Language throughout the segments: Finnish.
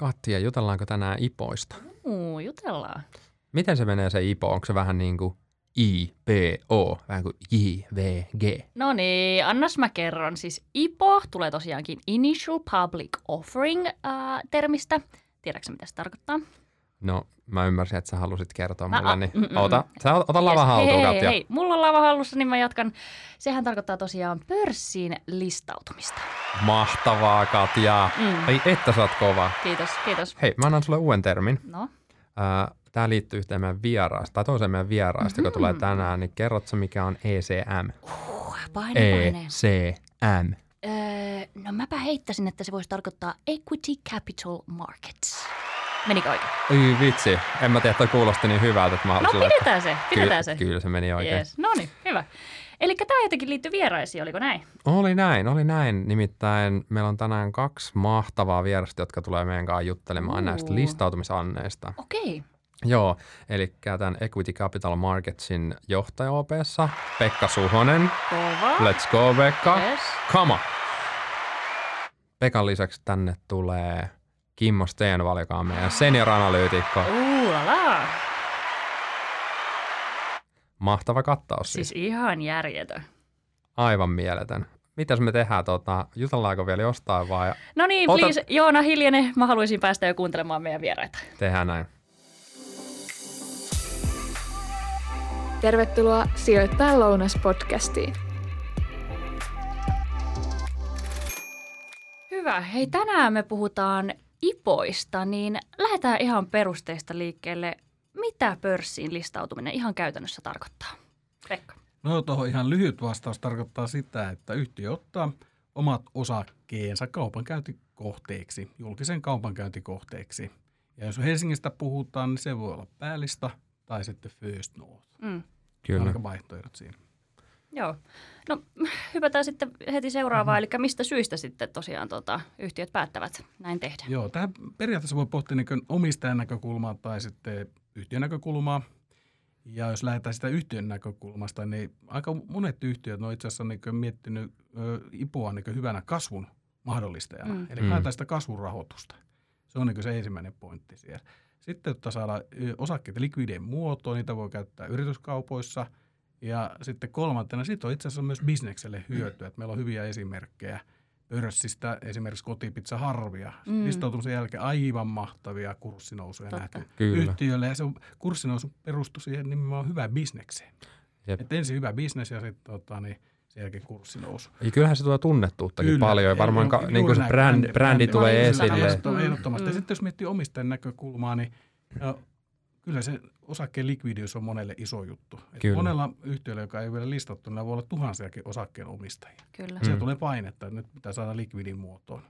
Katja, jutellaanko tänään IPOista? Jutellaan. Miten se menee se IPO? Onko se vähän niin kuin IPO, vähän kuin JVG? No niin, annas mä kerron. Siis IPO tulee tosiaankin Initial Public Offering-termistä. Tiedätkö mitä se tarkoittaa? No, mä ymmärsin, että sä halusit kertoa mulle, niin ota lava haltuun, Katja. Hei, mulla on lava hallussa, niin mä jatkan. Sehän tarkoittaa tosiaan pörssiin listautumista. Mahtavaa, Katja. Ai että sä oot kova. Kiitos. Hei, mä annan sulle uuden termin. No? Tää liittyy yhteen meidän vieraasta, tai toiseen meidän vieraasta, joka tulee tänään, niin kerrotko mikä on ECM? Paine. ECM. No mäpä heittäisin, että se voisi tarkoittaa Equity Capital Markets. Menikö oikein? Ei vitsi. En mä tiedä, että kuulosti niin hyvältä, että mä haluaisin... No pidetään se. Kyllä se meni oikein. Yes. No niin, hyvä. Elikkä tää jotenkin liittyy vieraisiin, oliko näin? Oli näin. Nimittäin meillä on tänään kaksi mahtavaa vierasta, jotka tulee meidän kanssa juttelemaan näistä listautumisanneista. Okei. Joo, elikkä tämän Equity Capital Marketsin johtaja-opessa Pekka Suhonen. Kova. Let's go, Pekka. Yes. Come on. Pekan lisäksi tänne tulee... Kimmo Steenvall, joka on meidän senior-analyytikko. Uulala! Mahtava kattaus siis. Siis ihan järjetön. Aivan mieletön. Mitäs me tehdään? Jutellaanko vielä jostain vai? No niin, please, Joona Hiljene. Mä haluaisin päästä jo kuuntelemaan meidän vieraita. Tehdään näin. Tervetuloa Sijoittaa Lounas-podcastiin. Hyvä. Hei, tänään me puhutaan... IPOista, niin lähdetään ihan perusteista liikkeelle. Mitä pörssiin listautuminen ihan käytännössä tarkoittaa? Pekka. No tuohon ihan lyhyt vastaus tarkoittaa sitä, että yhtiö ottaa omat osakkeensa kaupankäyntikohteeksi, julkisen kaupankäyntikohteeksi. Ja jos Helsingistä puhutaan, niin se voi olla päälista tai sitten First North. Kyllä. Aika vaihtoehdot siinä. Joo. No hypätään sitten heti seuraavaan, eli mistä syistä sitten tosiaan yhtiöt päättävät näin tehdä? Joo, tähän periaatteessa voi pohtia omistajan näkökulmaa tai sitten yhtiön näkökulmaa. Ja jos lähdetään sitä yhtiön näkökulmasta, niin aika monet yhtiöt on itse asiassa miettinyt IPOa hyvänä kasvun mahdollistajana. Eli haetaan sitä kasvun rahoitusta. Se on se ensimmäinen pointti siellä. Sitten, jotta saadaan osakkeita likvidien muotoon, niitä voi käyttää yrityskaupoissa. Ja sitten kolmantena, siitä on itse asiassa myös bisnekselle hyötyä. Että meillä on hyviä esimerkkejä pörssistä, esimerkiksi Kotipizza harvia. Listautumisen jälkeen aivan mahtavia kurssinousuja nähty yhtiölle. Ja se kurssinousu perustui siihen nimenomaan hyvään bisnekseen. Että ensin hyvä bisnes ja sitten sen jälkeen kurssinousu. Ja kyllähän se tulee tunnettuuttakin paljon. Varmaan se brändi tulee esille. Ehdottomasti. Ja sitten jos miettii omistajan näkökulmaa, niin... Kyllä se osakkeen likvidiys on monelle iso juttu. Monella yhtiöllä, joka ei vielä listattu, nämä voi olla tuhansiakin osakkeenomistajia. Kyllä. Siellä tulee painetta, että nyt pitää saada likvidin muotoon.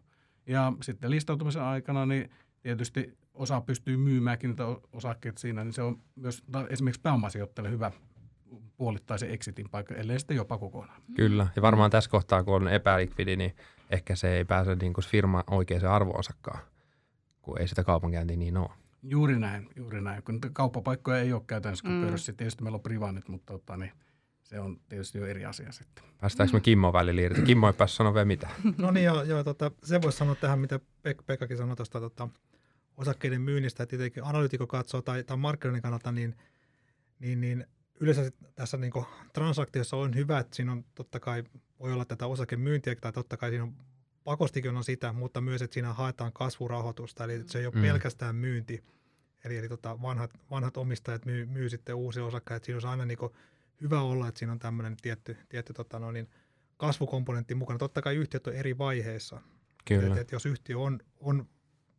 Ja sitten listautumisen aikana niin tietysti osa pystyy myymäänkin niitä osakkeita siinä, niin se on myös esimerkiksi pääomasijoittajalle hyvä puolittaisen exitin paikka, ellei sitten jopa kokonaan. Kyllä, ja varmaan tässä kohtaa, kun on epälikvidi, niin ehkä se ei pääse niin kuin firma oikeaan arvoonsakaan, kun ei sitä kaupankäyntiä niin ole. Juuri näin. Kun kauppapaikkoja ei ole käytännössä kuin pörssi. Tietysti meillä on privaanit, mutta se on tietysti jo eri asia sitten. Päästäänkö me Kimmo välillä irti? Kimmo ei päässyt sanoa vielä mitään. No niin, joo se voisi sanoa tähän, mitä Pekkakin sanoi tuosta osakkeiden myynnistä. Että tietenkin analyytikko katsoo tai markkinoinnin kannalta, niin yleensä tässä transaktiossa on hyvä, että siinä on totta kai voi olla tätä osakemyyntiä tai totta kai siinä on pakostikin on sitä, mutta myös, että siinä haetaan kasvurahoitusta, eli se ei ole pelkästään myynti. Eli vanhat omistajat myy sitten uusia osakkaita. Siinä on aina hyvä olla, että siinä on tämmöinen tietty kasvukomponentti mukana. Totta kai yhtiöt on eri vaiheissa. Että jos yhtiö on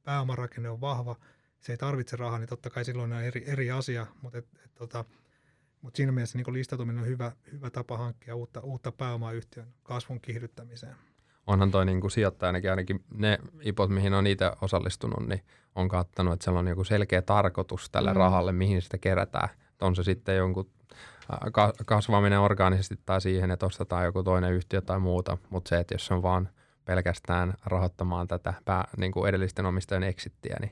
pääomarakenne on vahva, se ei tarvitse rahaa, niin totta kai silloin on eri asia, mutta mutta siinä mielessä listautuminen on hyvä tapa hankkia uutta pääomaa yhtiön kasvun kiihdyttämiseen. Onhan toi sijoittajanakin ainakin ne IPOt, mihin on itse osallistunut, niin on kattanut, että siellä on joku selkeä tarkoitus tälle rahalle, mihin sitä kerätään. Että on se sitten jonkun kasvaminen orgaanisesti tai siihen, että ostetaan joku toinen yhtiö tai muuta. Mutta se, että jos on vaan pelkästään rahoittamaan tätä edellisten omistajien exittiä, niin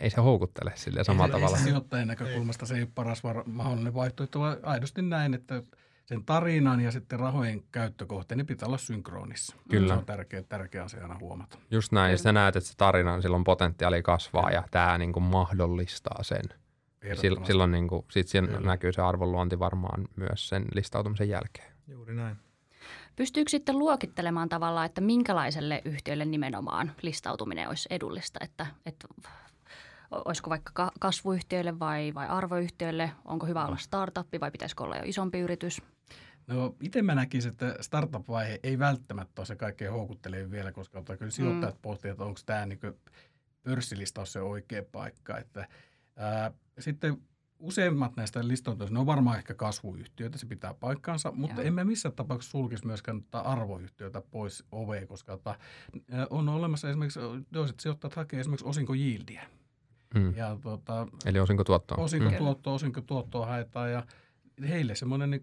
ei se houkuttele sille samalla tavalla. Ei se sijoittajan näkökulmasta se ei ole paras mahdollinen vaihtoehto, vaan aidosti näin, että sen tarinan ja sitten rahojen käyttökohteen, ne pitää olla synkronissa. Kyllä. Se on tärkeä asia aina huomata. Just näin, ja sä näet, että se tarina, silloin potentiaali kasvaa ja tämä niin kuin mahdollistaa sen. Silloin niin kuin, sit siinä näkyy se arvonluonti varmaan myös sen listautumisen jälkeen. Juuri näin. Pystyykö sitten luokittelemaan tavallaan, että minkälaiselle yhtiölle nimenomaan listautuminen olisi edullista, että olisiko vaikka kasvuyhtiöille vai arvoyhtiöille, onko hyvä olla startuppi vai pitäisikö olla jo isompi yritys? No itse mä näkisin, että startup-vaihe ei välttämättä ole se kaikkein houkuttelevin vielä, koska kyllä sijoittajat pohtii, että onko tämä niin kuin pörssilistaus se oikea paikka. Että, sitten useimmat näistä listautumisista, ne on varmaan ehkä kasvuyhtiöitä, se pitää paikkaansa, mutta en mä missään tapauksessa sulkisi myöskään arvoyhtiöitä pois oveen, koska on olemassa esimerkiksi, toiset sijoittajat hakee esimerkiksi osinkojiildiä. Ja eli osinkotuottoa. Osinkotuottoa haetaan ja heille semmoinen niin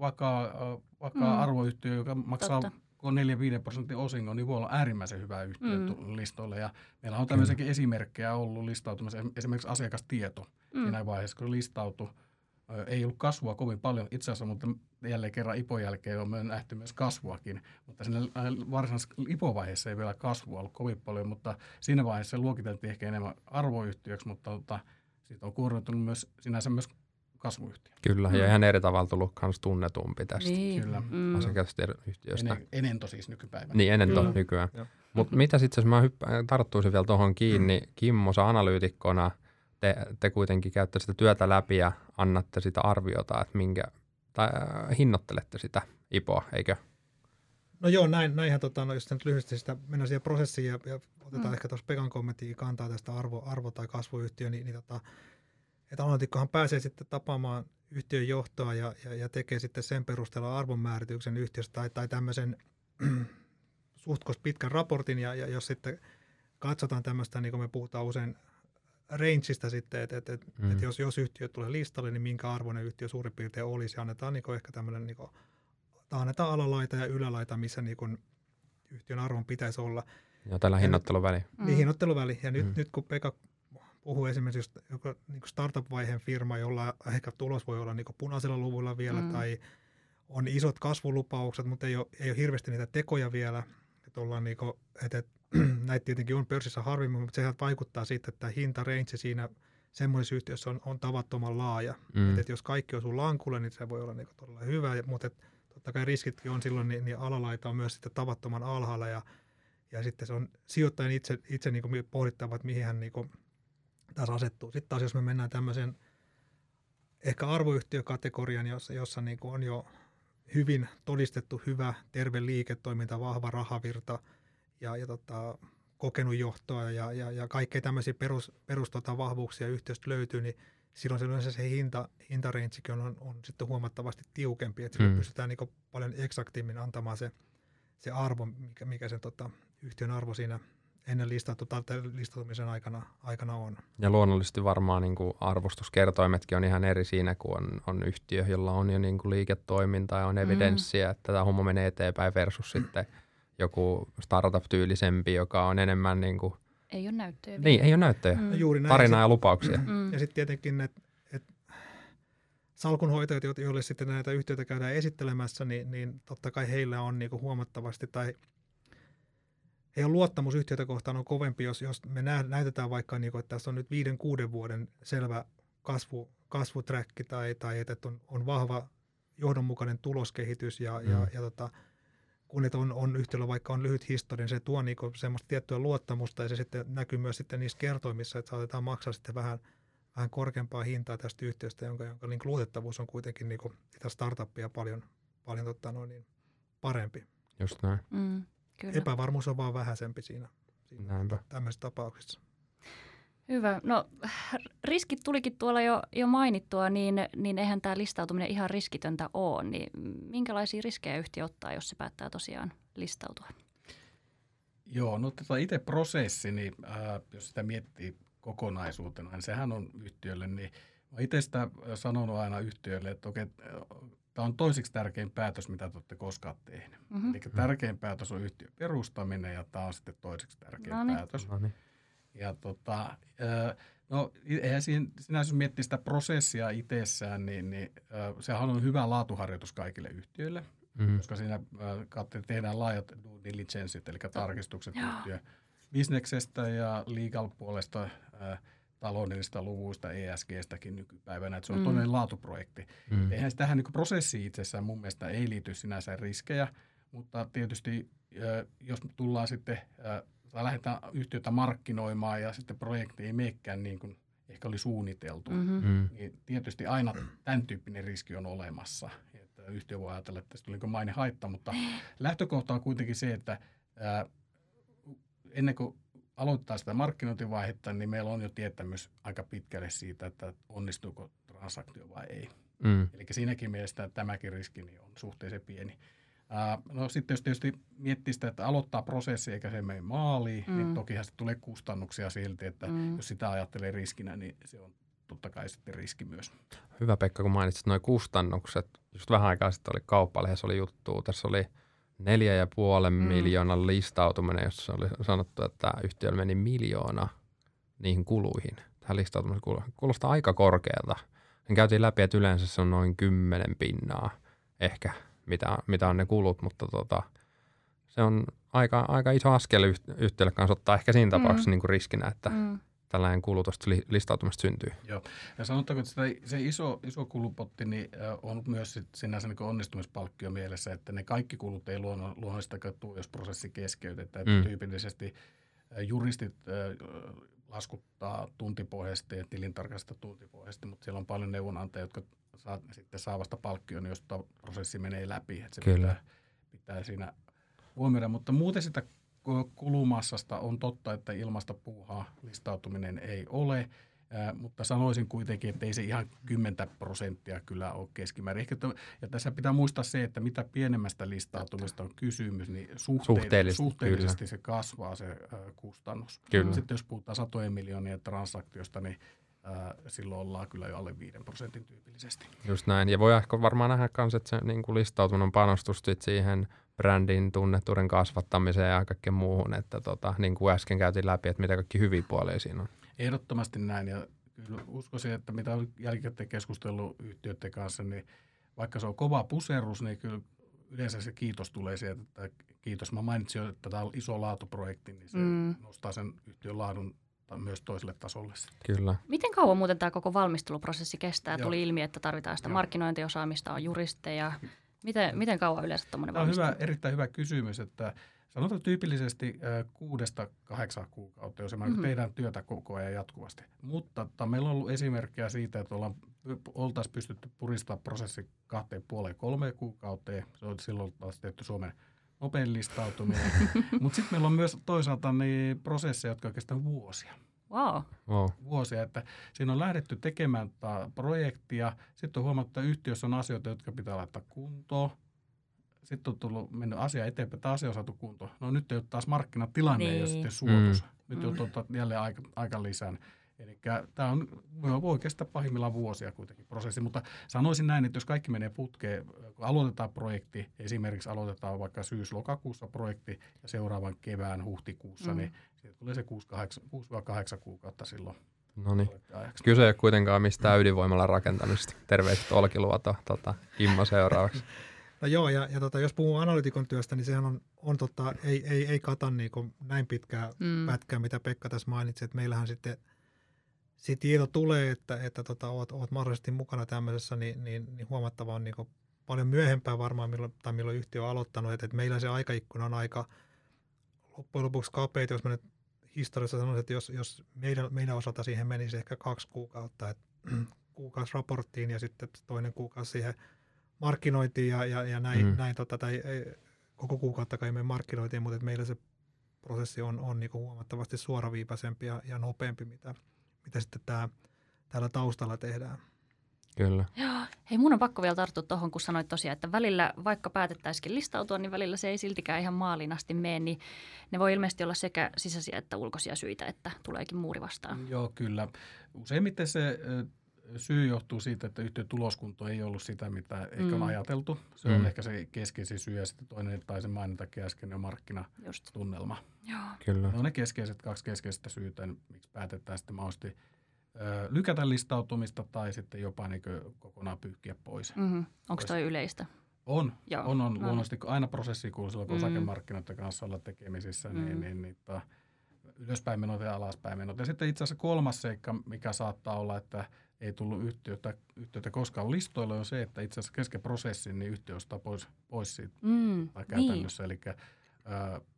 vakaa arvoyhtiö, joka maksaa 4-5% osingon, niin voi olla äärimmäisen hyvä yhtiö listoille. Ja meillä on tämmöisiäkin esimerkkejä ollut listautumassa, esimerkiksi asiakastieto siinä vaiheessa, kun listautui. Ei ollut kasvua kovin paljon itse asiassa, mutta jälleen kerran IPOn jälkeen on nähty myös kasvuakin. Mutta siinä varsinaisessa IPO-vaiheessa ei vielä kasvua ollut kovin paljon, mutta siinä vaiheessa se luokiteltiin ehkä enemmän arvoyhtiöksi, mutta siitä on kuormittunut myös sinänsä myös kasvuyhtiö. Kyllä, ja ihan eri tavalla tullut myös tunnetumpi tästä asiakasyhtiöstä. Enento siis nykypäivänä. Niin, enento nykyään. Mutta mitä sitten, jos mä tarttuisin vielä tuohon kiinni, Kimmo, sä analyytikkona, te kuitenkin käytte sitä työtä läpi ja annatte sitä arviota, että hinnoittelette sitä IPOa, eikö? No joo, näinhän, jos nyt lyhyesti sitä mennään siihen prosessiin ja otetaan ehkä tuossa Pekan kommenttiin kantaa tästä arvo- tai kasvuyhtiö, niin että analytikkohan pääsee sitten tapaamaan yhtiön johtoa ja tekee sitten sen perusteella arvonmäärityksen yhtiöstä tai tämmöisen suhtkoht pitkän raportin ja jos sitten katsotaan tämmöistä, niin kuin me puhutaan usein rangeista sitten, että jos yhtiö tulee listalle, niin minkä arvoinen yhtiö suurin piirtein olisi. Ja annetaan niin ehkä tämmöinen, niin annetaan alalaita ja ylälaita, missä niin yhtiön arvon pitäisi olla. Ja tällä hinnoitteluväli. Niin, hinnoitteluväli. Ja nyt kun Pekka puhuu esimerkiksi niin startup-vaiheen firma, jolla ehkä tulos voi olla niin punaisella luvulla vielä, tai on isot kasvulupaukset, mutta ei ole hirveästi niitä tekoja vielä, että ollaan niin kuin, näitä tietenkin on pörssissä harvemmin, mutta sehän vaikuttaa sitten, että hintarange siinä semmoisessa yhtiössä on tavattoman laaja. Että jos kaikki on sun lankulle, niin se voi olla niinku todella hyvä, mutta totta kai riskitkin on silloin, niin alalaita on myös sitten tavattoman alhaalla ja sitten se on sijoittajan itse niinku pohdittava, että mihin hän niinku taas asettuu. Sitten taas jos me mennään tämmöiseen ehkä arvoyhtiökategoriaan, jossa niinku on jo hyvin todistettu hyvä, terve liiketoiminta, vahva rahavirta, ja kokenut johtoa ja kaikkea tämmöisiä perus vahvuuksia yhteystä löytyy, niin silloin se hintarangekin on sitten huomattavasti tiukempi, että silloin pystytään niin paljon eksaktiimmin antamaan se arvo, mikä sen yhtiön arvo siinä ennen listautumisen aikana on. Ja luonnollisesti varmaan niin kuin arvostuskertoimetkin on ihan eri siinä, kun on yhtiö, jolla on jo niin kuin liiketoimintaa ja on evidenssiä, että tämä homma menee eteenpäin versus sitten joku startup-tyylisempi, joka on enemmän niin kuin... Ei ole näyttöjä. Niin, ei ole näyttöjä. Juuri näin. Tarinaa ja lupauksia. Ja sitten tietenkin että salkunhoitajat, joille sitten näitä yhtiöitä käydään esittelemässä, niin totta kai heillä on niin kuin huomattavasti, tai heidän luottamus yhtiötä kohtaan on kovempi, jos me näytetään vaikka, niin kuin, että tässä on nyt 5-6 vuoden selvä kasvuträkki, tai että on vahva johdonmukainen tuloskehitys, ja kun on yhtiöllä vaikka on lyhyt historia, niin se tuo niinku semmoista tiettyä luottamusta ja se sitten näkyy myös sitten niissä kertoimissa, että saatetaan maksaa sitten vähän korkeampaa hintaa tästä yhtiöstä, jonka niinku luotettavuus on kuitenkin niinku sitä startuppia paljon parempi. Just näin. Kyllä. Epävarmuus on vaan vähäisempi siinä tämmöisessä tapauksessa. Hyvä. No riskit tulikin tuolla jo mainittua, niin eihän tämä listautuminen ihan riskitöntä ole. Niin minkälaisia riskejä yhtiö ottaa, jos se päättää tosiaan listautua? Joo, no itse prosessi, niin jos sitä miettii kokonaisuutena, niin sehän on yhtiölle, niin mä itse sitä sanonut aina yhtiölle, että okei, tämä on toiseksi tärkein päätös, mitä te olette koskaan tehneet. Eli tärkein päätös on yhtiön perustaminen ja tämä on sitten toiseksi tärkein päätös. Ja no eihän sinänsä miettii sitä prosessia itsessään, niin sehän on hyvä laatuharjoitus kaikille yhtiöille, koska siinä tehdään laajat diligencet, eli tarkistukset yhtiön bisneksestä ja legal-puolesta, taloudellisista luvuista, ESG:stäkin nykypäivänä, että se on todellinen laatuprojekti. Eihän tähän niin prosessiin itsessään mun mielestä ei liity sinänsä riskejä, mutta tietysti jos tullaan sitten tai lähdetään yhtiötä markkinoimaan ja sitten projekti ei meekään niin kuin ehkä oli suunniteltu, niin tietysti aina tämän tyyppinen riski on olemassa. Että yhtiö voi ajatella, että tästä oli mainehaitta, mutta lähtökohta on kuitenkin se, että ennen kuin aloittaa sitä markkinointivaihetta, niin meillä on jo tietämys aika pitkälle siitä, että onnistuuko transaktio vai ei. Eli siinäkin mielessä tämäkin riski niin on suhteellisen pieni. No sitten jos tietysti miettii sitä, että aloittaa prosessi eikä se mene maaliin, niin tokihan sitten tulee kustannuksia silti, että jos sitä ajattelee riskinä, niin se on totta kai sitten riski myös. Hyvä Pekka, kun mainitsit nuo kustannukset. Just vähän aikaa sitten oli Kauppalehdessä oli juttu. Tässä oli 4,5 miljoonan listautuminen, jossa oli sanottu, että yhtiöllä meni 1 miljoona niihin kuluihin. Tähän listautumisen kuulostaa aika korkealta. Niin käytiin läpi, että yleensä se on noin 10% ehkä. Mitä on ne kulut, mutta se on aika iso askel yhtiölle kanssa ottaa ehkä siinä tapauksessa niin kuin riskinä, että tällainen kulutusta listautumista syntyy. Joo, ja sanottakoon, että se iso kulupotti niin on myös sinänsä niin onnistumispalkkio mielessä, että ne kaikki kulut ei luonnollistakaan tule, jos prosessi keskeytetään. Tyypillisesti juristit laskuttaa tuntipohjaisesti ja tilintarkastaa tuntipohjaisesti, mutta siellä on paljon neuvonantajia, jotka sitten saa vasta palkkion, jos prosessi menee läpi. Että se pitää siinä huomioida. Mutta muuten sitä kulumassasta on totta, että ilmasta puuhaa listautuminen ei ole. Mutta sanoisin kuitenkin, että ei se ihan 10% kyllä ole keskimäärin. Ehkä ja tässä pitää muistaa se, että mitä pienemmästä listautumista on kysymys, niin suhteellisesti se kasvaa se kustannus. Kyllä. Sitten jos puhutaan satojen miljoonien transaktiosta, niin silloin ollaan kyllä jo alle 5% tyypillisesti. Just näin. Ja voi ehkä varmaan nähdä myös, että se niin kuin listautunut panostus siihen brändin tunnettuuden kasvattamiseen ja kaikkeen muuhun, että niin kuin äsken käytiin läpi, että mitä kaikki hyviä puolia siinä on. Ehdottomasti näin. Ja kyllä uskoisin, että mitä olen jälkikäteen keskustellut yhtiöiden kanssa, niin vaikka se on kova puserrus, niin kyllä yleensä se kiitos tulee sieltä. Kiitos. Mä mainitsin jo, että tämä on iso laatuprojekti, niin se nostaa sen yhtiön laadun myös toiselle tasolle. Kyllä. Miten kauan muuten tämä koko valmisteluprosessi kestää? Joo. Tuli ilmi, että tarvitaan sitä markkinointiosaamista, on juristeja. Miten kauan yleensä tuommoinen valmistelu? Tämä on erittäin hyvä kysymys, että sanotaan tyypillisesti 6-8 kuukautta, jos tehdään työtä koko ajan jatkuvasti. Mutta meillä on ollut esimerkkejä siitä, että oltaisiin pystytty puristamaan prosessi 2,5-3 kuukauteen. Se on silloin taas tehty Suomen nopein listautuminen. Mutta sitten meillä on myös toisaalta niin prosesseja, jotka kestävät vuosia. Wow. Vuosia, että siinä on lähdetty tekemään projektia. Sitten on huomattu, että yhtiössä on asioita, jotka pitää laittaa kuntoon. Sitten on mennyt asia eteenpäin, tämä asia on saatu kuntoon. No nyt ei ole taas markkinatilanne ja sitten suotus. Nyt on jälleen aika lisään. Eli tämä voi kestää pahimmillaan vuosia kuitenkin prosessi, mutta sanoisin näin, että jos kaikki menee putkeen, kun aloitetaan projekti, esimerkiksi aloitetaan vaikka syys-lokakuussa projekti ja seuraavan kevään huhtikuussa, niin siitä tulee se 6-8 kuukautta silloin. Noniin. Kyse ei ole kuitenkaan mistään ydinvoimalla rakentamista. Terveiset Olkiluoto, Kimmo seuraavaksi. No joo, ja jos puhuu analytikon työstä, niin sehän ei kata niin kuin näin pitkää pätkää, mitä Pekka tässä mainitsi, että meillähän sitten se tieto tulee, että olet mahdollisesti mukana tämmöisessä, niin huomattava on niin kuin paljon myöhempää varmaan, milloin yhtiö on aloittanut. Että meillä se aikaikkuna on aika loppujen lopuksi kapeita, jos mä nyt historiassa sanoisin, että jos meidän osalta siihen menisi ehkä 2 kuukautta, että kuukausi raporttiin ja sitten toinen kuukausi siihen markkinointiin ja näin tai koko kuukautta kai me markkinoitiin, mutta meillä se prosessi on niin kuin huomattavasti suoraviipaisempi ja nopeampi, mitä sitten täällä taustalla tehdään. Kyllä. Joo. Hei, mun on pakko vielä tarttua tuohon, kun sanoit tosiaan, että välillä, vaikka päätettäisikin listautua, niin välillä se ei siltikään ihan maaliin asti mene, niin ne voi ilmeisesti olla sekä sisäisiä että ulkoisia syitä, että tuleekin muuri vastaan. Joo, kyllä. Useimmiten se syy johtuu siitä, että yhtiön tuloskunto ei ollut sitä, mitä ehkä on ajateltu. Se on ehkä se keskeisin syy, ja sitten toinen, tai se mainitakin äsken, on markkinatunnelma. Joo. Kyllä. Ne on ne keskeiset, kaksi keskeistä syytä, miksi päätetään sitten mahdollisesti lykätä listautumista tai sitten jopa niin kokonaan pyyhkiä pois. Mm-hmm. Onko toi yleistä? On. Luonnollisesti aina prosessikuulisella, kun osakemarkkinoiden kanssa ollaan tekemisissä, niin ylöspäin menot ja alaspäin menot. Ja sitten itse asiassa kolmas seikka, mikä saattaa olla, että ei tullut yhtiötä koskaan listoille, on se, että itse asiassa kesken prosessin niin yhtiö ostaa pois siitä käytännössä. Eli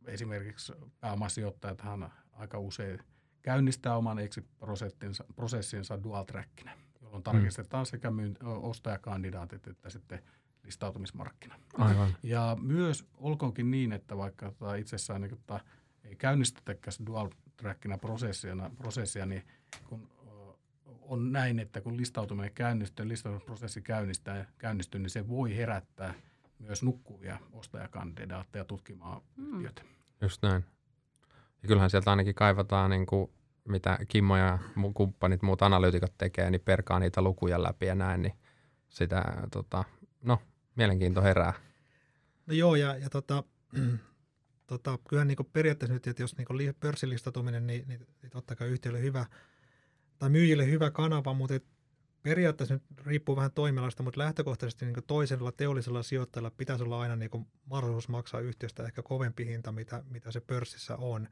esimerkiksi pääomasijoittajathan aika usein käynnistää oman exit-prosessinsa dual trackinä, jolloin tarkistetaan sekä ostajakandidaatit että sitten listautumismarkkina. Aivan. Ja myös olkoonkin niin, että vaikka itsessään niin, että ei käynnistetäkään dual trackina prosessia, niin kun on näin, että kun listautuminen käynnistyy, listautumisprosessi käynnistyy, niin se voi herättää myös nukkuvia ostajakandidaatteja tutkimaan yhtiötä. Just näin. Ja kyllähän sieltä ainakin kaivataan, niin kuin mitä Kimmo ja kumppanit, muut analyytikot tekee, niin perkaa niitä lukuja läpi ja näin, niin sitä mielenkiinto herää. No joo, kyllähän niin periaatteessa nyt, että jos niin pörssilistautuminen, niin totta kai yhtiölle hyvä tai myyjille hyvä kanava, mutta periaatteessa nyt riippuu vähän toimialasta, mutta lähtökohtaisesti niin toisella teollisella sijoittajalla pitäisi olla aina niin mahdollisuus maksaa yhtiöstä ehkä kovempi hinta, mitä se pörssissä on.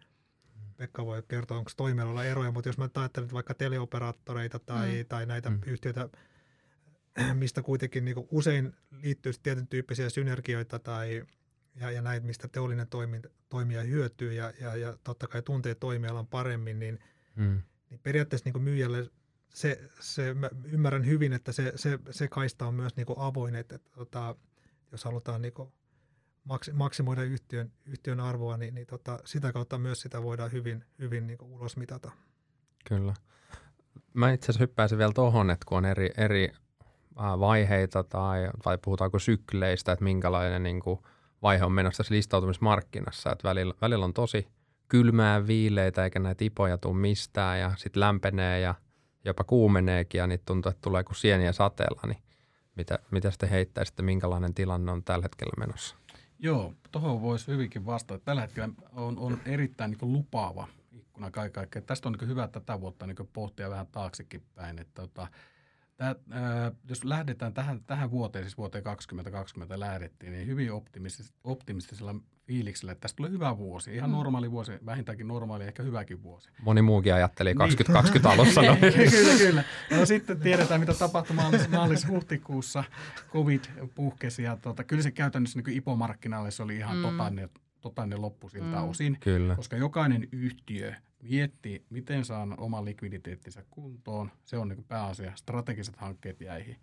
Pekka voi kertoa, onko toimialalla eroja, mutta jos mä ajattelen vaikka teleoperaattoreita tai näitä yhtiöitä, mistä kuitenkin niin usein liittyy tietyn tyyppisiä synergioita ja näitä, mistä teollinen toimija hyötyy ja totta kai tuntee toimialan paremmin, niin periaatteessa niin myyjälle se mä ymmärrän hyvin, että se kaista on myös niin avoin, että jos halutaan niin maksimoida yhtiön arvoa, niin sitä kautta myös sitä voidaan hyvin niin ulos mitata. Kyllä. Mä itse asiassa hyppäisin vielä tuohon, että kun on eri vaiheita tai puhutaanko sykleistä, että minkälainen niin kuin vaihe on menossa tässä listautumismarkkinassa. Että välillä on tosi kylmää, viileitä, eikä näitä ipoja tule mistään ja sitten lämpenee ja jopa kuumeneekin ja niitä tuntuu, että tulee kuin sieniä sateella. Niin mitä sitten heittäisitte, minkälainen tilanne on tällä hetkellä menossa? Joo, tuohon voisi hyvinkin vastata. Tällä hetkellä on erittäin niin kuin lupaava ikkuna kaikkea. Tästä on niin kuin hyvä tätä vuotta niin kuin pohtia vähän taaksekin päin, että jos lähdetään tähän vuoteen, siis vuoteen 2020 lähdettiin, niin hyvin optimistisella fiiliksellä, että tästä tulee hyvä vuosi. Ihan normaali vuosi, vähintäänkin normaali, ehkä hyväkin vuosi. Moni muukin ajatteli 2020 alussa. No. Kyllä. No sitten tiedetään, mitä tapahtui maalis-huhtikuussa. Covid puhkesi ja kyllä se käytännössä niin IPO-markkinalle se oli ihan totainen loppu siltä osin. Kyllä. Koska jokainen yhtiö mietti, miten saan oman likviditeettinsä kuntoon. Se on niin pääasia. Strategiset hankkeet jäihin.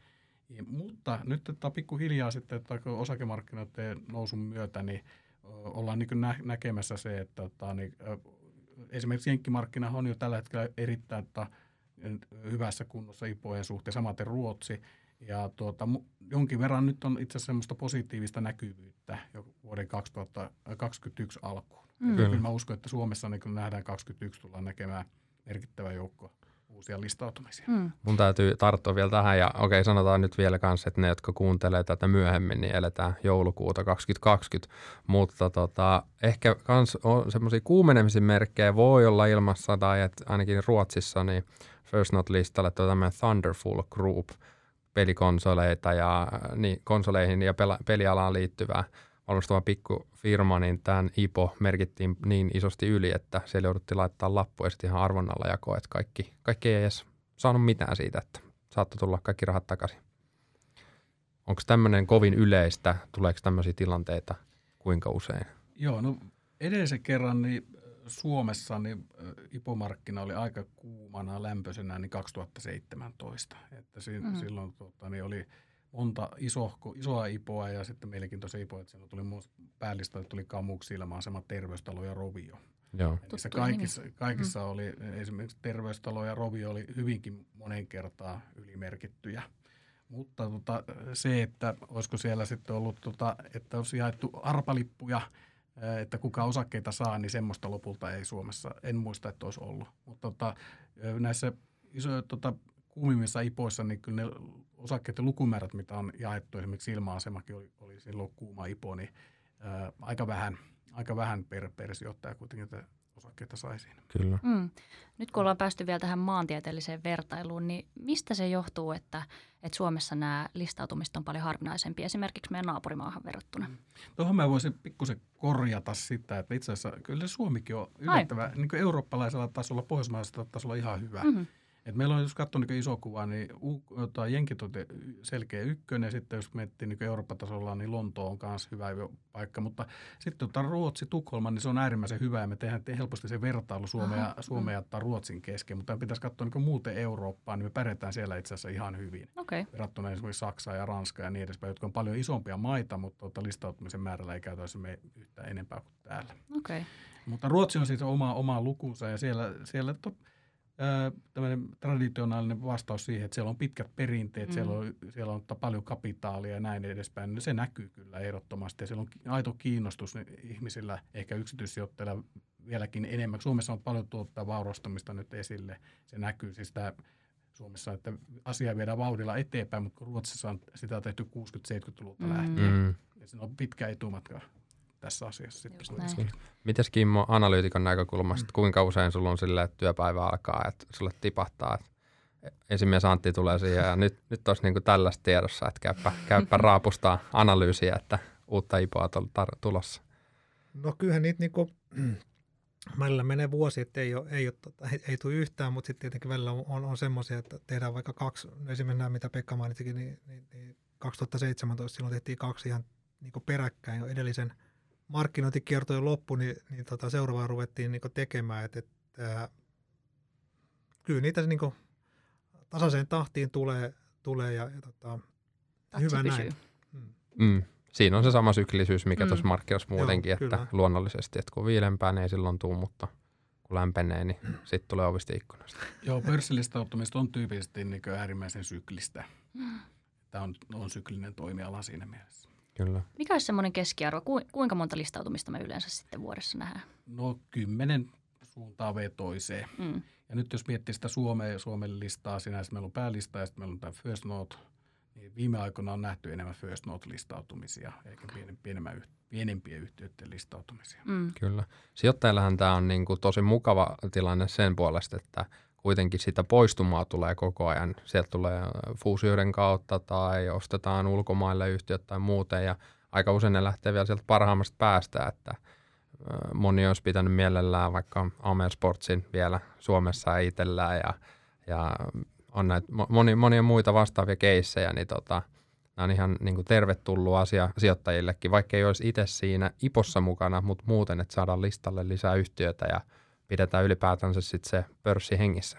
Mutta nyt pikkuhiljaa sitten osakemarkkinoiden nousun myötä niin ollaan niin näkemässä se, että esimerkiksi jenkkimarkkina on jo tällä hetkellä erittäin hyvässä kunnossa IPOjen suhteen, samaten Ruotsi. Ja jonkin verran nyt on itse asiassa semmoista positiivista näkyvyyttä jo vuoden 2021 alkuun. Kyllä mä uskon, että Suomessa niin kun nähdään 2021 tullaan näkemään merkittävä joukko uusia listautumisia. Mun täytyy tarttua vielä tähän ja okei, sanotaan nyt vielä kanssa, että ne, jotka kuuntelee tätä myöhemmin, niin eletään joulukuuta 2020. Mutta ehkä kans on semmoisia kuumenemisen merkkejä voi olla ilmassa tai että ainakin Ruotsissa niin First North -listalle tämmöinen Thunderful Group pelikonsoleita ja niin konsoleihin ja pelialaan liittyvää valmistava pikkufirma, niin tämän IPO merkittiin niin isosti yli, että siellä jouduttiin laittaa lappu ja sitten ihan arvonnalla jakoon, että kaikki ei edes saanut mitään siitä, että saattoi tulla kaikki rahat takaisin. Onko tämmöinen kovin yleistä? Tuleeko tämmöisiä tilanteita kuinka usein? Joo, no edellisen kerran niin Suomessa niin IPO-markkina oli aika kuumana lämpöisenä niin 2017. Että silloin niin oli monta isoa IPOa ja sitten mielenkiintoisia IPOa, että siinä tuli päälistalle tuli Kamuksi, Ilma-asema, Terveystalo ja Rovio. Joo. Kaikissa oli esimerkiksi Terveystalo ja Rovio oli hyvinkin monen kertaa ylimerkittyjä. Mutta se, että olisiko siellä sitten ollut, että olisi jaettu arpalippuja, että kuka osakkeita saa, niin semmoista lopulta ei Suomessa. En muista, että olisi ollut. Mutta näissä isoja kuumimmissa IPOissa, niin kyllä ne osakkeiden lukumäärät, mitä on jaettu, esimerkiksi Ilma-asemakin oli silloin kuuma IPO, niin aika vähän per sijoittaja kuitenkin osakkeita sai siinä. Kyllä. Mm. Nyt kun ollaan päästy vielä tähän maantieteelliseen vertailuun, niin mistä se johtuu, että Suomessa nämä listautumiset on paljon harvinaisempia esimerkiksi meidän naapurimaahan verrattuna? Tuohon mä voisin pikkusen korjata sitä, että itse asiassa kyllä Suomikin on yllättävä, niin kuin eurooppalaisella tasolla, pohjoismaisella tasolla ihan hyvä. Mm-hmm. Et meillä on, jos katsoo niin iso kuva, niin jenkit on selkeä ykkönen, ja sitten jos miettii niin Euroopan tasolla, niin Lontoon on myös hyvä paikka. Mutta sitten Ruotsi, Tukholma, niin se on äärimmäisen hyvä, ja me tehdään helposti se vertailu Suomea tai Ruotsin kesken. Mutta pitäisi katsoa niin muuten Eurooppaa, niin me pärjätään siellä itse asiassa ihan hyvin. Okay. Verrattuna esimerkiksi Saksaa ja Ranskaa ja niin edespäin, jotka on paljon isompia maita, mutta listautumisen määrällä ei käytäisi me yhtään enempää kuin täällä. Okay. Mutta Ruotsi on siis oma lukunsa, ja siellä tämmöinen traditionaalinen vastaus siihen, että siellä on pitkät perinteet, siellä on paljon kapitaalia ja näin edespäin, niin se näkyy kyllä ehdottomasti. Ja siellä on aito kiinnostus ihmisillä, ehkä yksityissijoittajilla vieläkin enemmän. Suomessa on paljon tuottaa vaurastumista nyt esille. Se näkyy siis Suomessa, että asiaa viedään vauhdilla eteenpäin, mutta Ruotsissa on sitä tehty 60-70-luvulta lähtien. Ja se on pitkä etumatka tässä asiassa. Mites Kimmo analyytikon näkökulmasta, kuinka usein sulla on silleen, että työpäivä alkaa, että sulle tipahtaa, että esimies Antti tulee siihen ja nyt olisi niin kuin tällaista tiedossa, että käyppä raapustaa analyysiä, että uutta IPOa tulossa? No kyllähän niitä niinku, välillä menee vuosi, että ei tule yhtään, mutta sitten tietenkin välillä on semmoisia, että tehdään vaikka kaksi, esimerkiksi nämä, mitä Pekka mainitsikin, niin 2017 silloin tehtiin kaksi ihan niinku peräkkäin jo edellisen markkinointikiertojen loppu, niin seuraavaa ruvettiin niin tekemään. Että kyllä niitä se, niin tasaiseen tahtiin tulee ja hyvä näin. Siinä on se sama syklisyys, mikä tuossa markkinoissa muutenkin, joo, että luonnollisesti, että kun viilempää, niin ei silloin tule, mutta kun lämpenee, niin sitten tulee ovista ikkunasta. Joo, pörssilistautumista on tyypillisesti niin äärimmäisen syklistä. Tämä on syklinen toimiala siinä mielessä. Kyllä. Mikä olisi semmoinen keskiarvo? Kuinka monta listautumista me yleensä sitten vuodessa nähdään? No 10 suuntaa vetoiseen. Ja nyt jos miettii sitä Suomen listaa, sinänsä meillä on päälista ja sitten meillä on tämä First North, niin viime aikoina on nähty enemmän First North-listautumisia, eikä pienempien yhtiöiden listautumisia. Kyllä. Sijoittajillahan tämä on niin kuin tosi mukava tilanne sen puolesta, että kuitenkin sitä poistumaa tulee koko ajan. Sieltä tulee fuusioiden kautta tai ostetaan ulkomaille yhtiöt tai muuten. Ja aika usein ne lähtee vielä sieltä parhaimmasta päästä. Että moni olisi pitänyt mielellään vaikka Amel Sportsin vielä Suomessa itsellään. Ja on näitä monia muita vastaavia keissejä. Niin nämä on ihan niin kuin tervetullut asia sijoittajillekin. Vaikka ei olisi itse siinä IPOssa mukana, mutta muuten, että saadaan listalle lisää yhtiötä ja pidetään ylipäätänsä sitten se pörssi hengissä.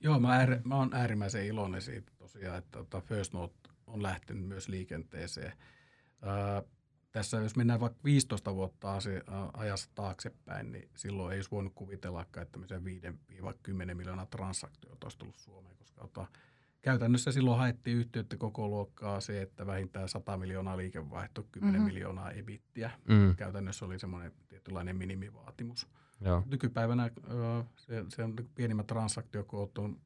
Joo, mä oon äärimmäisen iloinen siitä tosiaan, että First North on lähtenyt myös liikenteeseen. Tässä jos mennään vaikka 15 vuotta ajassa taaksepäin, niin silloin ei olisi voinut kuvitellakaan, että tämmöisiä 5-10 miljoonaa transaktioita olisi tullut Suomeen, koska käytännössä silloin haettiin yhtiöiden koko luokkaa se, että vähintään 100 miljoonaa liikevaihto, 10 miljoonaa EBITiä. Käytännössä oli semmoinen tietynlainen minimivaatimus. Joo. Nykypäivänä se on pienimmät transaktiokoot on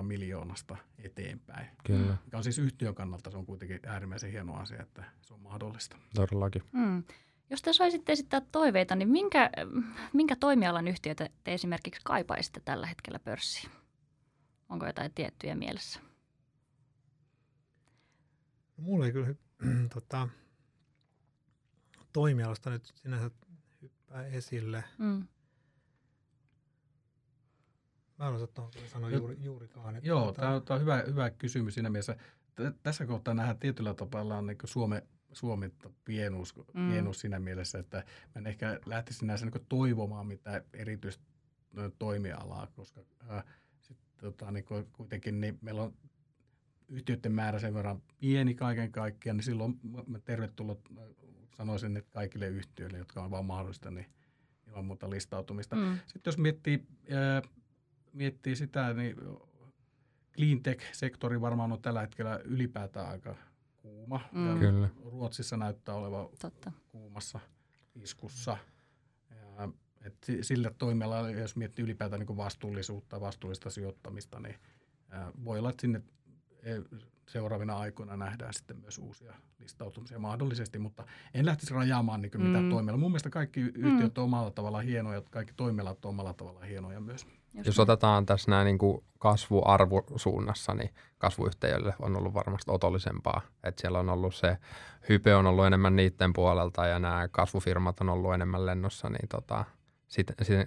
2-3 miljoonasta eteenpäin. Kyllä. Mikä on siis yhtiön kannalta, se on kuitenkin äärimmäisen hieno asia, että se on mahdollista. Todellakin. Jos te saisitte esittää toiveita, niin minkä toimialan yhtiötä te esimerkiksi kaipaisitte tällä hetkellä pörssiin? Onko jotain tiettyjä mielessä? Mulla ei kyllä toimialasta nyt sinänsä hyppää esille. Mä en osaa sanoa juurikaan. Joo, tämä on hyvä kysymys siinä mielessä. Tässä kohtaa nähdään tietyllä tapaa niin Suomen pienuus siinä mielessä, että mä en ehkä lähtisi näissä niin toivomaan mitään erityistä toimialaa, koska niin kuitenkin niin meillä on yhtiöiden määrä sen verran pieni kaiken kaikkiaan, niin silloin mä tervetuloa sanoisin, että kaikille yhtiöille, jotka on vaan mahdollista, niin ilman muuta listautumista. Sitten jos miettii sitä, niin cleantech-sektori varmaan on tällä hetkellä ylipäätään aika kuuma. Kyllä. Ruotsissa näyttää olevan kuumassa iskussa. Sillä toimialalla, jos miettii ylipäätään niin vastuullisuutta, vastuullista sijoittamista, niin Voi olla, että sinne seuraavina aikoina nähdään sitten myös uusia listautumisia mahdollisesti, mutta en lähtisi rajaamaan niin mitään toimialaa. Mun mielestä kaikki yhtiöt on omalla tavallaan hienoja, kaikki toimialat on omalla tavallaan hienoja myös. Jos otetaan tässä nämä niin kuin kasvuarvosuunnassa, niin kasvuyhtiöille on ollut varmasti otollisempaa. Että siellä on ollut se hype on ollut enemmän niiden puolelta ja nämä kasvufirmat on ollut enemmän lennossa, niin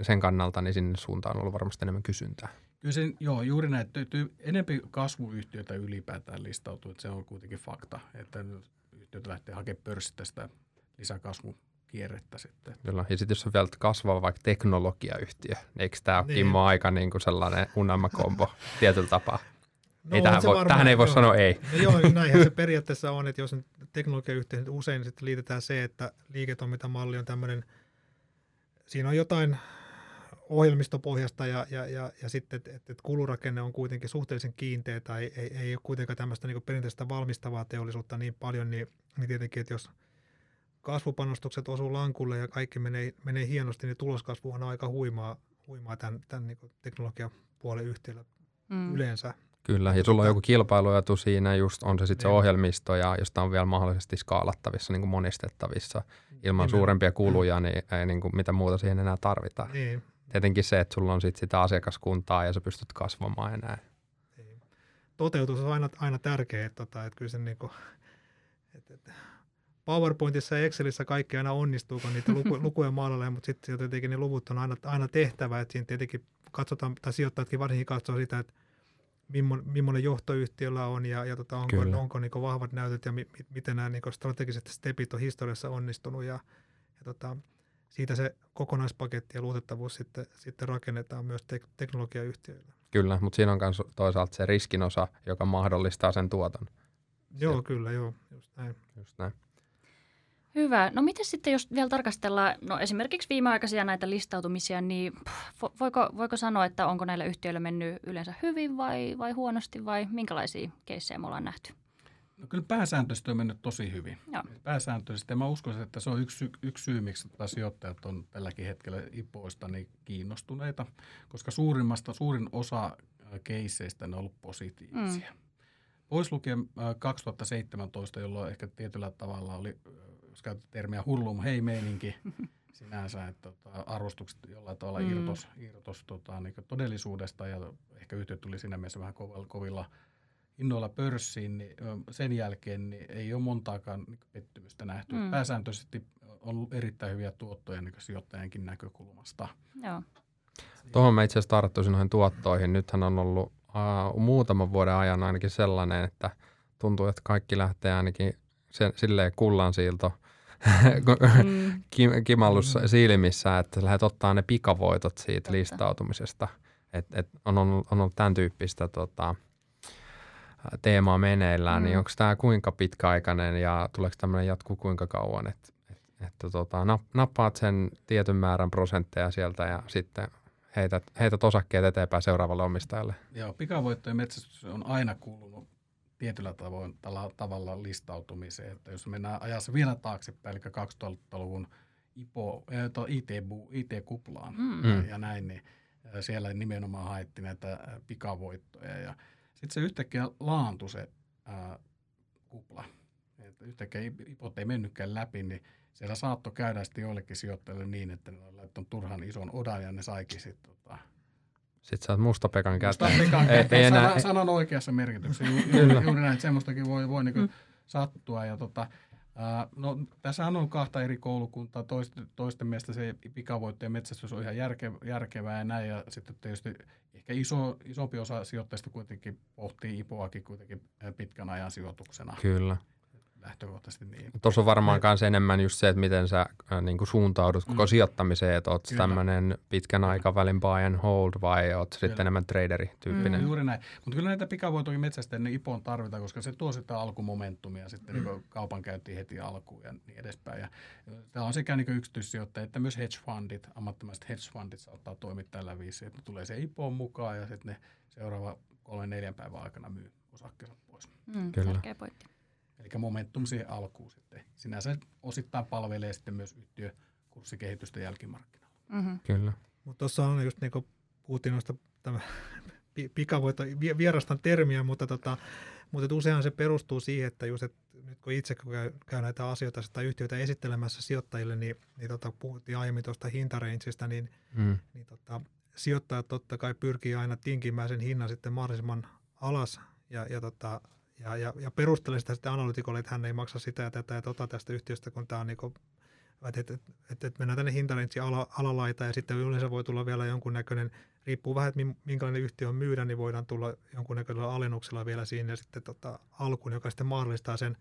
sen kannalta niin sinne suuntaan on ollut varmasti enemmän kysyntää. Kyllä se, juuri näin, että enemmän kasvuyhtiöitä ylipäätään listautuu, että se on kuitenkin fakta, että yhtiöt lähtee hakemaan pörssistä sitä lisäkasvukierrettä sitten. Kyllä, ja sitten jos on vielä kasvava vaikka teknologiayhtiö, eikö tämä ole Kimmo aika niin kuin sellainen unelmakombo tietyllä tapaa? No, tähän ei voi sanoa ei. No, joo, näinhän se periaatteessa on, että jos teknologiayhtiö usein sitten liitetään se, että liiketoimintamalli on tämmöinen, siinä on jotain ohjelmistopohjasta ja sitten, että kulurakenne on kuitenkin suhteellisen kiinteä tai ei ole kuitenkaan tämmöistä niin kuin perinteistä valmistavaa teollisuutta niin paljon, niin tietenkin, että jos kasvupanostukset osuu lankulle ja kaikki menee hienosti, niin tuloskasvu on aika huimaa tämän niin kuin teknologiapuolen yhtiöllä yleensä. Kyllä, ja sulla on joku kilpailuetu siinä, just on se sitten se ohjelmisto, ja josta on vielä mahdollisesti skaalattavissa, niin kuin monistettavissa, ilman suurempia kuluja, niin ei niin kuin mitä muuta siihen enää tarvitaan. Niin. Tietenkin se, että sulla on sitten sitä asiakaskuntaa ja sä pystyt kasvamaan enää. Niin. Toteutus on aina tärkeä, että kyllä se niin kuin, että PowerPointissa ja Excelissä kaikki aina onnistuu, kun niitä lukuja maalaillaan, mutta sitten tietenkin ne luvut on aina tehtävä, että siinä tietenkin katsotaan, tai sijoittajatkin varsinkin katsoo sitä, että millainen johtoyhtiöllä on ja onko niin kuin vahvat näytöt ja miten nämä niin kuin strategiset stepit on historiassa onnistunut ja siitä se kokonaispaketti ja luotettavuus sitten rakennetaan myös teknologiayhtiöillä. Kyllä, mutta siinä on myös toisaalta se riskin osa, joka mahdollistaa sen tuoton. Joo, kyllä, just näin. Hyvä. No miten sitten, jos vielä tarkastellaan esimerkiksi viimeaikaisia näitä listautumisia, niin voiko sanoa, että onko näillä yhtiöillä mennyt yleensä hyvin vai huonosti vai minkälaisia keissejä me ollaan nähty? No kyllä pääsääntöisesti on mennyt tosi hyvin. Joo. Pääsääntöisesti. Mä uskon, että se on yksi syy, miksi sijoittajat on tälläkin hetkellä IPOista niin kiinnostuneita, koska suurin osa keisseistä on ollut positiivisia. Pois lukien 2017, jolloin ehkä tietyllä tavalla oli, jos käytetään termiä hullum hei-meininki sinänsä, että arvostukset jollain tavalla irtos niin todellisuudesta ja ehkä yhtiö tuli siinä mielessä vähän kovilla hinnoilla pörssiin, niin sen jälkeen niin ei ole montaakaan pettymystä nähty. Pääsääntöisesti on ollut erittäin hyviä tuottoja niin sijoittajankin näkökulmasta. Joo. Tuohon mä itse asiassa tarttuisin noihin tuottoihin. Nythän on ollut muutaman vuoden ajan ainakin sellainen, että tuntuu, että kaikki lähtee ainakin silleen kullansiilto kimallus silmissä, että sä lähdet ottaa ne pikavoitot siitä listautumisesta. Et on ollut tämän tyyppistä teemaa meneillään, niin onko tämä kuinka pitkäaikainen ja tuleeko tämmöinen jatkuu kuinka kauan, että nappaat sen tietyn määrän prosentteja sieltä ja sitten heität osakkeet eteenpäin seuraavalle omistajalle. Joo, pikavoittojen metsästys on aina kuulunut tietyllä tavalla listautumiseen, että jos mennään ajassa vielä taaksepäin, eli 2000-luvun IT-kuplaan ja näin, niin siellä nimenomaan haettiin näitä pikavoittoja ja sitten se yhtäkkiä laantui se kupla. Että yhtäkkiä IPOt ei mennytkään läpi, niin siellä saattoi käydä sitten joillekin sijoittajille niin, että ne on laittanut turhan ison odan ja ne saikin sitten. Sitten sä oot musta Pekan käteen. Sanan oikeassa merkityksessä. Juuri näin, että semmoistakin voi niin kuin sattua. Ja no, tässähän on kahta eri koulukuntaa. Toisten mielestä se pikavoittojen metsästys on ihan järkevää ja näin. Ja sitten tietysti ehkä isompi osa sijoittajista kuitenkin pohtii IPOakin kuitenkin pitkän ajan sijoituksena. Kyllä. Lähtökohtaisesti niin. Tuossa on varmaan myös enemmän just se, että miten sä niin kuin suuntaudut koko sijoittamiseen, että oot tämmöinen pitkän aikavälin buy and hold vai oot sitten enemmän traderi-tyyppinen. Juuri näin. Mutta kyllä näitä pikavoittoja metsästäjien niin IPOon tarvitaan, koska se tuo sitä alkumomentumia sitten niin kaupankäyntiin heti alkuun ja niin edespäin. Ja täällä on sekä niin yksityissijoittajia että myös hedgefundit, ammattimaiset hedgefundit saattaa toimia tällä viisi, että tulee se IPOon mukaan ja sitten ne seuraava 3-4 päivän aikana myy osakkeensa pois. Tärkeä pointti. Eli momentum siihen alkuun sitten. Sinänsä osittain palvelee sitten myös yhtiökurssikehitystä jälkimarkkinoilla. Mm-hmm. Kyllä. Mutta tuossa on just niin kuin puhuttiin noista pikavoitto, vierastan termiä, mutta usein se perustuu siihen, että just, että nyt kun itse käy näitä asioita tai yhtiöitä esittelemässä sijoittajille, niin puhuttiin aiemmin tuosta hintarangeista, niin sijoittajat totta kai pyrkii aina tinkimään sen hinnan sitten mahdollisimman alas ja perustelee sitä sitten analytikolle, että hän ei maksa sitä ja tätä ja tästä yhtiöstä, kun tämä on niin kuin, että mennään tänne hintarangeen alalaitaan ja sitten yleensä voi tulla vielä jonkunnäköinen, riippuu vähän, että minkälainen yhtiö on myydä, niin voidaan tulla jonkunnäköisellä alennuksella vielä siinä ja sitten alkuun, joka sitten mahdollistaa sen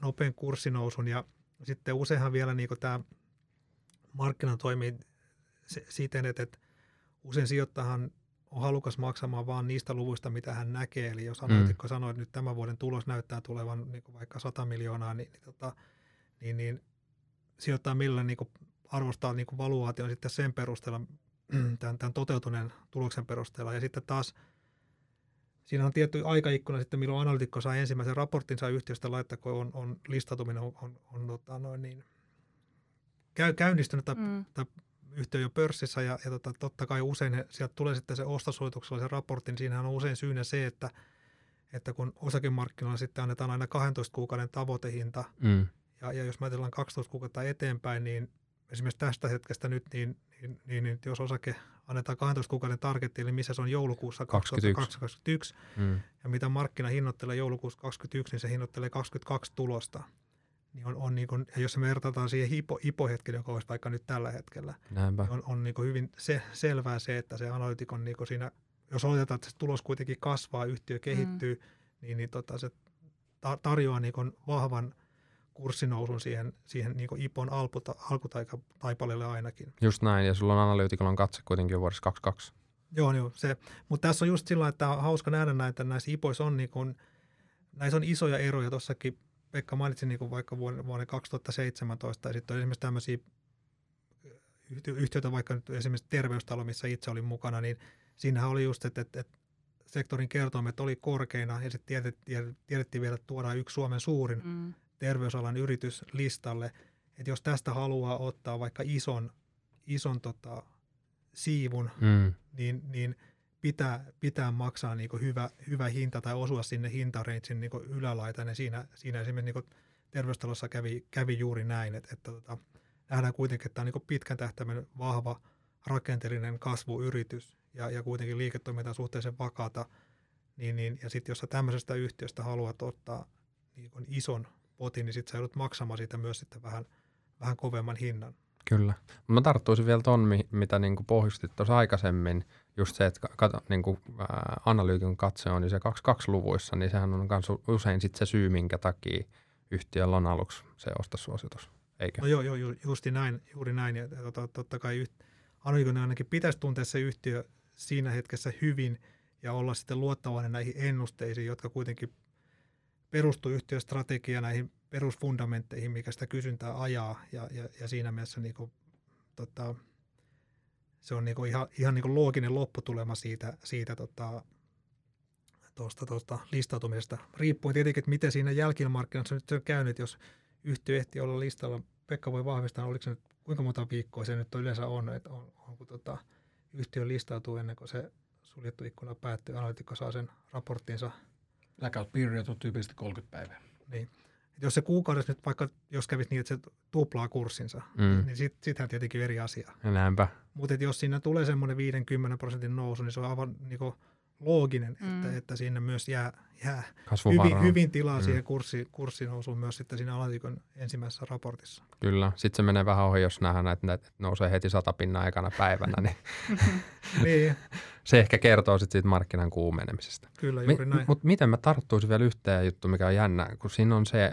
nopean kurssinousun. Ja sitten useinhan vielä niin tämä markkina toimii siten, että usein sijoittajahan on halukas maksamaan vaan niistä luvuista, mitä hän näkee. Eli jos analytikko sanoo, että nyt tämän vuoden tulos näyttää tulevan niin vaikka 100 miljoonaa, niin sijoittaa millä niin arvostaa niin valuaation sitten sen perusteella, tämän toteutuneen tuloksen perusteella. Ja sitten taas siinä on tietty aikaikkuna sitten, milloin analytikko saa ensimmäisen raporttinsa yhtiöstä laittaa, kun on listautuminen on käynnistynyt tai yhtiö jo pörssissä. Ja totta kai usein sieltä tulee sitten se ostosuosituksella se raportin. Siinähän on usein syynä se, että kun osakemarkkinoilla sitten annetaan aina 12 kuukauden tavoitehinta, ja jos me ajatellaan 12 kuukautta eteenpäin, niin esimerkiksi tästä hetkestä nyt, niin jos osake annetaan 12 kuukauden targetti, eli missä se on joulukuussa 2021, ja mitä markkina hinnoittelee joulukuussa 2021, niin se hinnoittelee 22 tulosta. Niin on niin kuin, ja jos se vertataan siihen hipohetkeen, joka olisi vaikka nyt tällä hetkellä, niin on niin kuin hyvin selvää se, että se analytikon niin kuin siinä, jos oletetaan, että se tulos kuitenkin kasvaa, yhtiö kehittyy, niin se tarjoaa niin kuin vahvan kurssinousun siihen niin kuin IPOn alkutaipaleelle ainakin. Just näin, ja sulla on analyytikolla on katse kuitenkin jo vuodessa 22. Joo, se. Mutta tässä on just sillä, että on hauska nähdä näitä, näissä IPOissa on, niin kuin, näissä on isoja eroja. Tuossakin Pekka mainitsi niin kuin vaikka vuoden 2017, ja sitten on esimerkiksi tämmöisiä yhtiöitä, vaikka nyt esimerkiksi Terveystalo, missä itse olin mukana, niin siinähän oli just, että sektorin kertoimet oli korkeina, ja sitten tiedettiin vielä, että tuodaan yksi Suomen suurin terveysalan yritys listalle, että jos tästä haluaa ottaa vaikka ison siivun, niin pitää maksaa niinku hyvä hinta tai osua sinne hintareitsin niinku ylälaitaan, ja siinä esimerkiksi niinku Terveystalossa kävi juuri näin, että nähdään kuitenkin, että tämä on niinku pitkän tähtäimen vahva rakenteellinen kasvuyritys ja kuitenkin liiketoiminta suhteellisen vakaata, niin ja sitten jos sä tämmöisestä yhtiöstä haluat ottaa niinku ison potin, niin sitten sä joudut maksamaan siitä myös sitten vähän kovemman hinnan. Kyllä. Mä tarttuisin vielä tuon, mitä niinku pohjustit tuossa aikaisemmin, just se, että analyytikon katse on niin se 22-luvuissa, niin sehän on usein sitten se syy, minkä takia yhtiöllä on aluksi se ostosuositus, eikö? No joo, juuri näin. Juuri näin. Ja totta kai analyytikon ainakin pitäisi tuntea se yhtiö siinä hetkessä hyvin ja olla sitten luottavainen näihin ennusteisiin, jotka kuitenkin perustuu yhtiöstrategia näihin perusfundamentteihin, mikä sitä kysyntää ajaa, ja siinä mielessä niinku, se on niinku ihan niinku looginen lopputulema siitä tuosta listautumisesta. Riippuen tietenkin, että miten siinä jälkimarkkinassa nyt on käynyt, jos yhtiö ehti olla listalla. Pekka voi vahvistaa, oliko se nyt, kuinka monta viikkoa se nyt yleensä on, että onko yhtiö listautuu ennen kuin se suljettu ikkuna päättyy, analytikko saa sen raporttinsa. Blackout period on tyypillisesti 30 päivää. Niin. Jos se kuukaudessa nyt vaikka, jos kävisi niin, että se tuplaa kurssinsa, niin sitähän tietenkin eri asia. Näinpä. Mutta jos siinä tulee semmoinen 50% nousu, niin se on aivan niin kuin looginen, että siinä myös jää hyvin tilaa siihen kurssinousuun myös sitten siinä analytikon ensimmäisessä raportissa. Kyllä. Sitten se menee vähän ohi, jos nähdään, että nousee heti 100% aikana päivänä, niin se ehkä kertoo sitten siitä markkinan kuumenemisesta. Kyllä, juuri näin. Mutta miten mä tarttuisin vielä yhteen juttu, mikä on jännä, kun siinä on se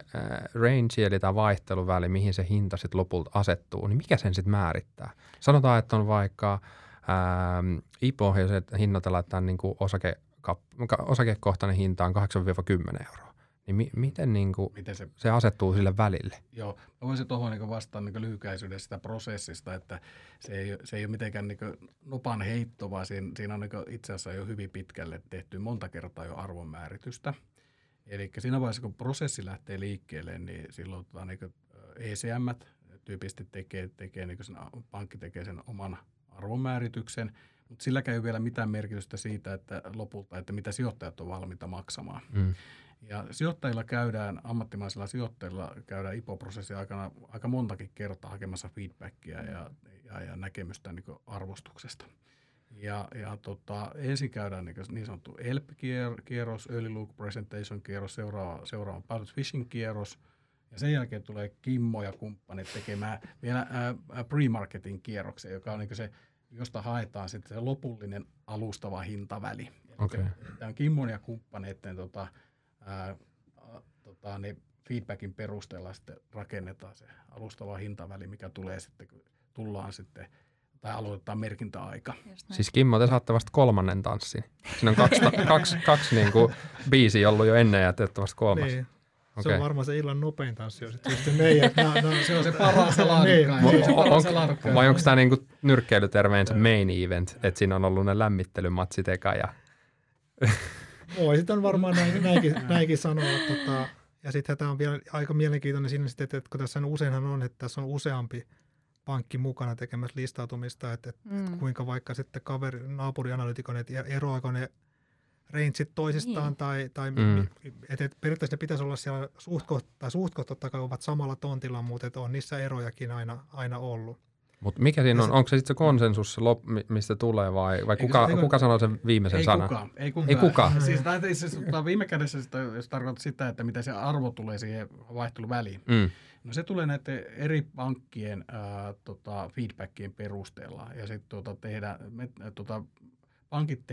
range, eli tämä vaihteluväli, mihin se hinta sitten lopulta asettuu, niin mikä sen sitten määrittää? Sanotaan, että on vaikka IPO, jos hinnoitellaan, että niin osakekohtainen hinta on 8-10 €, niin miten se asettuu sille välille? Joo, mä voisin tuohon niin vastaan niin lyhykäisyydessä sitä prosessista, että se ei ole mitenkään niin nopan heitto, vaan siinä on niin itse asiassa jo hyvin pitkälle tehty monta kertaa jo arvonmääritystä. Eli siinä vaiheessa, kun prosessi lähtee liikkeelle, niin silloin niin ECM-t tyypillisesti tekee, niin pankki tekee sen oman arvonmäärityksen, Mutta silläkään ei ole vielä mitään merkitystä siitä, että lopulta, että mitä sijoittajat on valmiita maksamaan. Mm. Ja sijoittajilla käydään, ammattimaisilla sijoittajilla käydään IPO-prosessin aikana aika montakin kertaa hakemassa feedbackia ja näkemystä niin arvostuksesta. Ensin käydään niin sanottu ELP-kierros, Early Look Presentation-kierros, seuraava Pilot Fishing-kierros. Ja sen jälkeen tulee Kimmo ja kumppanit tekemään vielä pre-marketing-kierroksen, joka on niin se, josta haetaan sitten se lopullinen alustava hintaväli. Okay. Tämä on Kimmon ja kumppaneiden ne feedbackin perusteella sitten rakennetaan se alustava hintaväli, mikä tulee sitten, kun tullaan sitten tai aloitetaan merkintäaika. Siis Kimmo, te saatte vasta kolmannen tanssin. Siinä on kaksi niinku biisiä ollut jo ennen ja teette vasta kolmas. Niin. Okay. Se on varmaan se illan nopein tanssi, jos sitten meijät. Se on se paras laadukkaan. Vai onko tämä niinku nyrkkeilyterveensä main event, että siinä on ollut ne lämmittelymatsit eka ja... Voi, sitten on varmaan näinkin sanoa. Ja sitten tämä on vielä aika mielenkiintoinen siinä, että kun tässä useinhan on, että tässä on useampi pankki mukana tekemässä listautumista, että kuinka vaikka sitten naapurianalyytikon, että eroako ne rangesit toisistaan, tai että periaatteessa ne pitäisi olla siellä suht kohta, totta kai ovat samalla tontilla, mutta että on niissä erojakin aina ollut. Mutta mikä siinä on? Onko se sitten se konsensus, mistä tulee, vai kuka sanoo sen viimeisen sanan? Ei kukaan. Siis viime kädessä, jos tarkoittaa sitä, että mitä se arvo tulee siihen vaihteluväliin. Mm. No se tulee näiden eri pankkien feedbackien perusteella. Ja sitten pankit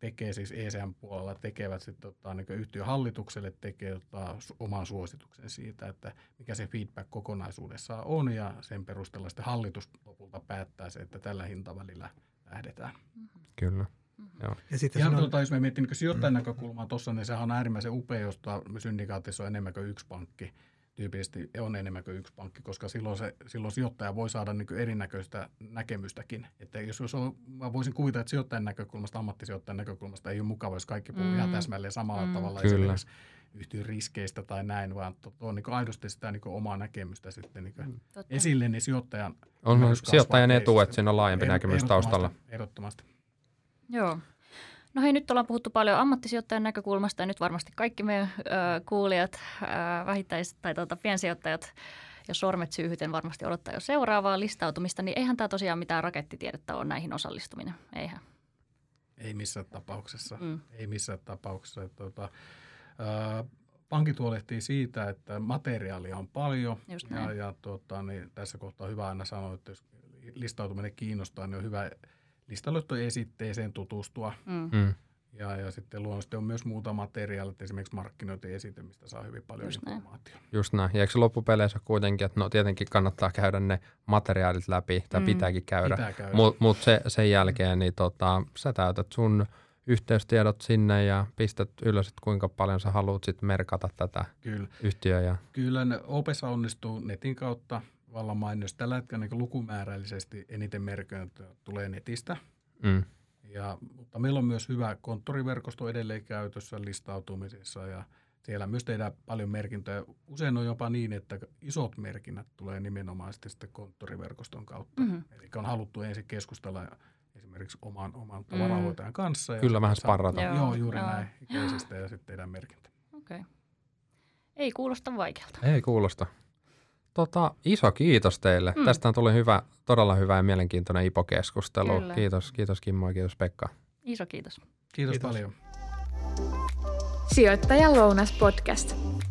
tekee siis ECM puolella, tekevät sitten niin yhtiön hallitukselle oman suosituksen siitä, että mikä se feedback kokonaisuudessaan on, ja sen perusteella sitten hallitus lopulta päättää se, että tällä hintavälillä lähdetään. Kyllä. Mm-hmm. Joo. Ja sitten jos me miettii niin sijoittajan näkökulmaa tuossa, niin sehän on äärimmäisen upea, josta syndikaatissa on enemmän kuin yksi pankki. Tyypillisesti on enemmän kuin yksi pankki, koska silloin sijoittaja voi saada niin kuin erinäköistä näkemystäkin. Että jos mä voisin kuvitella, että sijoittajan näkökulmasta, ammattisijoittajan näkökulmasta ei ole mukava, jos kaikki puhuu ihan täsmälleen samalla tavalla esimerkiksi yhtiön riskeistä tai näin, vaan on niin kuin aidosti sitä niin kuin omaa näkemystä sitten niin kuin esille, niin sijoittajan... On sijoittajan etu, että siinä on laajempi näkemys taustalla. Ehdottomasti. Joo. No hei, nyt ollaan puhuttu paljon ammattisijoittajan näkökulmasta ja nyt varmasti kaikki meidän kuulijat, piensijoittajat ja sormet syyhyten varmasti odottaa jo seuraavaa listautumista, niin eihän tämä tosiaan mitään rakettitiedettä ole näihin osallistuminen, eihän? Ei missään tapauksessa. Mm. Ei missään tapauksessa. Pankit huolehtii siitä, että materiaalia on paljon ja tässä kohtaa on hyvä aina sanoa, että jos listautuminen kiinnostaa, niin on hyvä listaluottoesitteeseen tutustua. Mm. Ja sitten luonnollisesti on myös muuta materiaalia, esimerkiksi markkinoiden esite, mistä saa hyvin paljon informaatiota. Just näin. Ja eikö se loppupeleissä kuitenkin, että no tietenkin kannattaa käydä ne materiaalit läpi, tai pitääkin käydä. Mutta sen jälkeen niin sä täytät sun yhteystiedot sinne ja pistät ylös, että kuinka paljon sä haluat sit merkata tätä yhtiöä. Kyllä ne OPEssa onnistuu netin kautta. Vallan mainos. Tällä hetkellä niin lukumäärällisesti eniten merkintöjä tulee netistä. Mm. Mutta meillä on myös hyvä konttoriverkosto edelleen käytössä listautumisessa ja siellä myös tehdään paljon merkintöjä. Usein on jopa niin, että isot merkinnät tulee nimenomaan sitten konttoriverkoston kautta. Mm-hmm. Eli on haluttu ensin keskustella esimerkiksi oman tavaranhoitajan kanssa. Ja kyllä vähän sparrata. Joo, juuri näin ikäisistä ja sitten tehdään merkintä. Okei. Ei kuulosta vaikealta. Ei kuulosta. Iso kiitos teille. Tästä tuli hyvä, todella hyvä ja mielenkiintoinen IPO-keskustelu. Kyllä. Kiitos Kimmo ja kiitos Pekka. Iso kiitos. Kiitos paljon. Sijoittajan lounas podcast.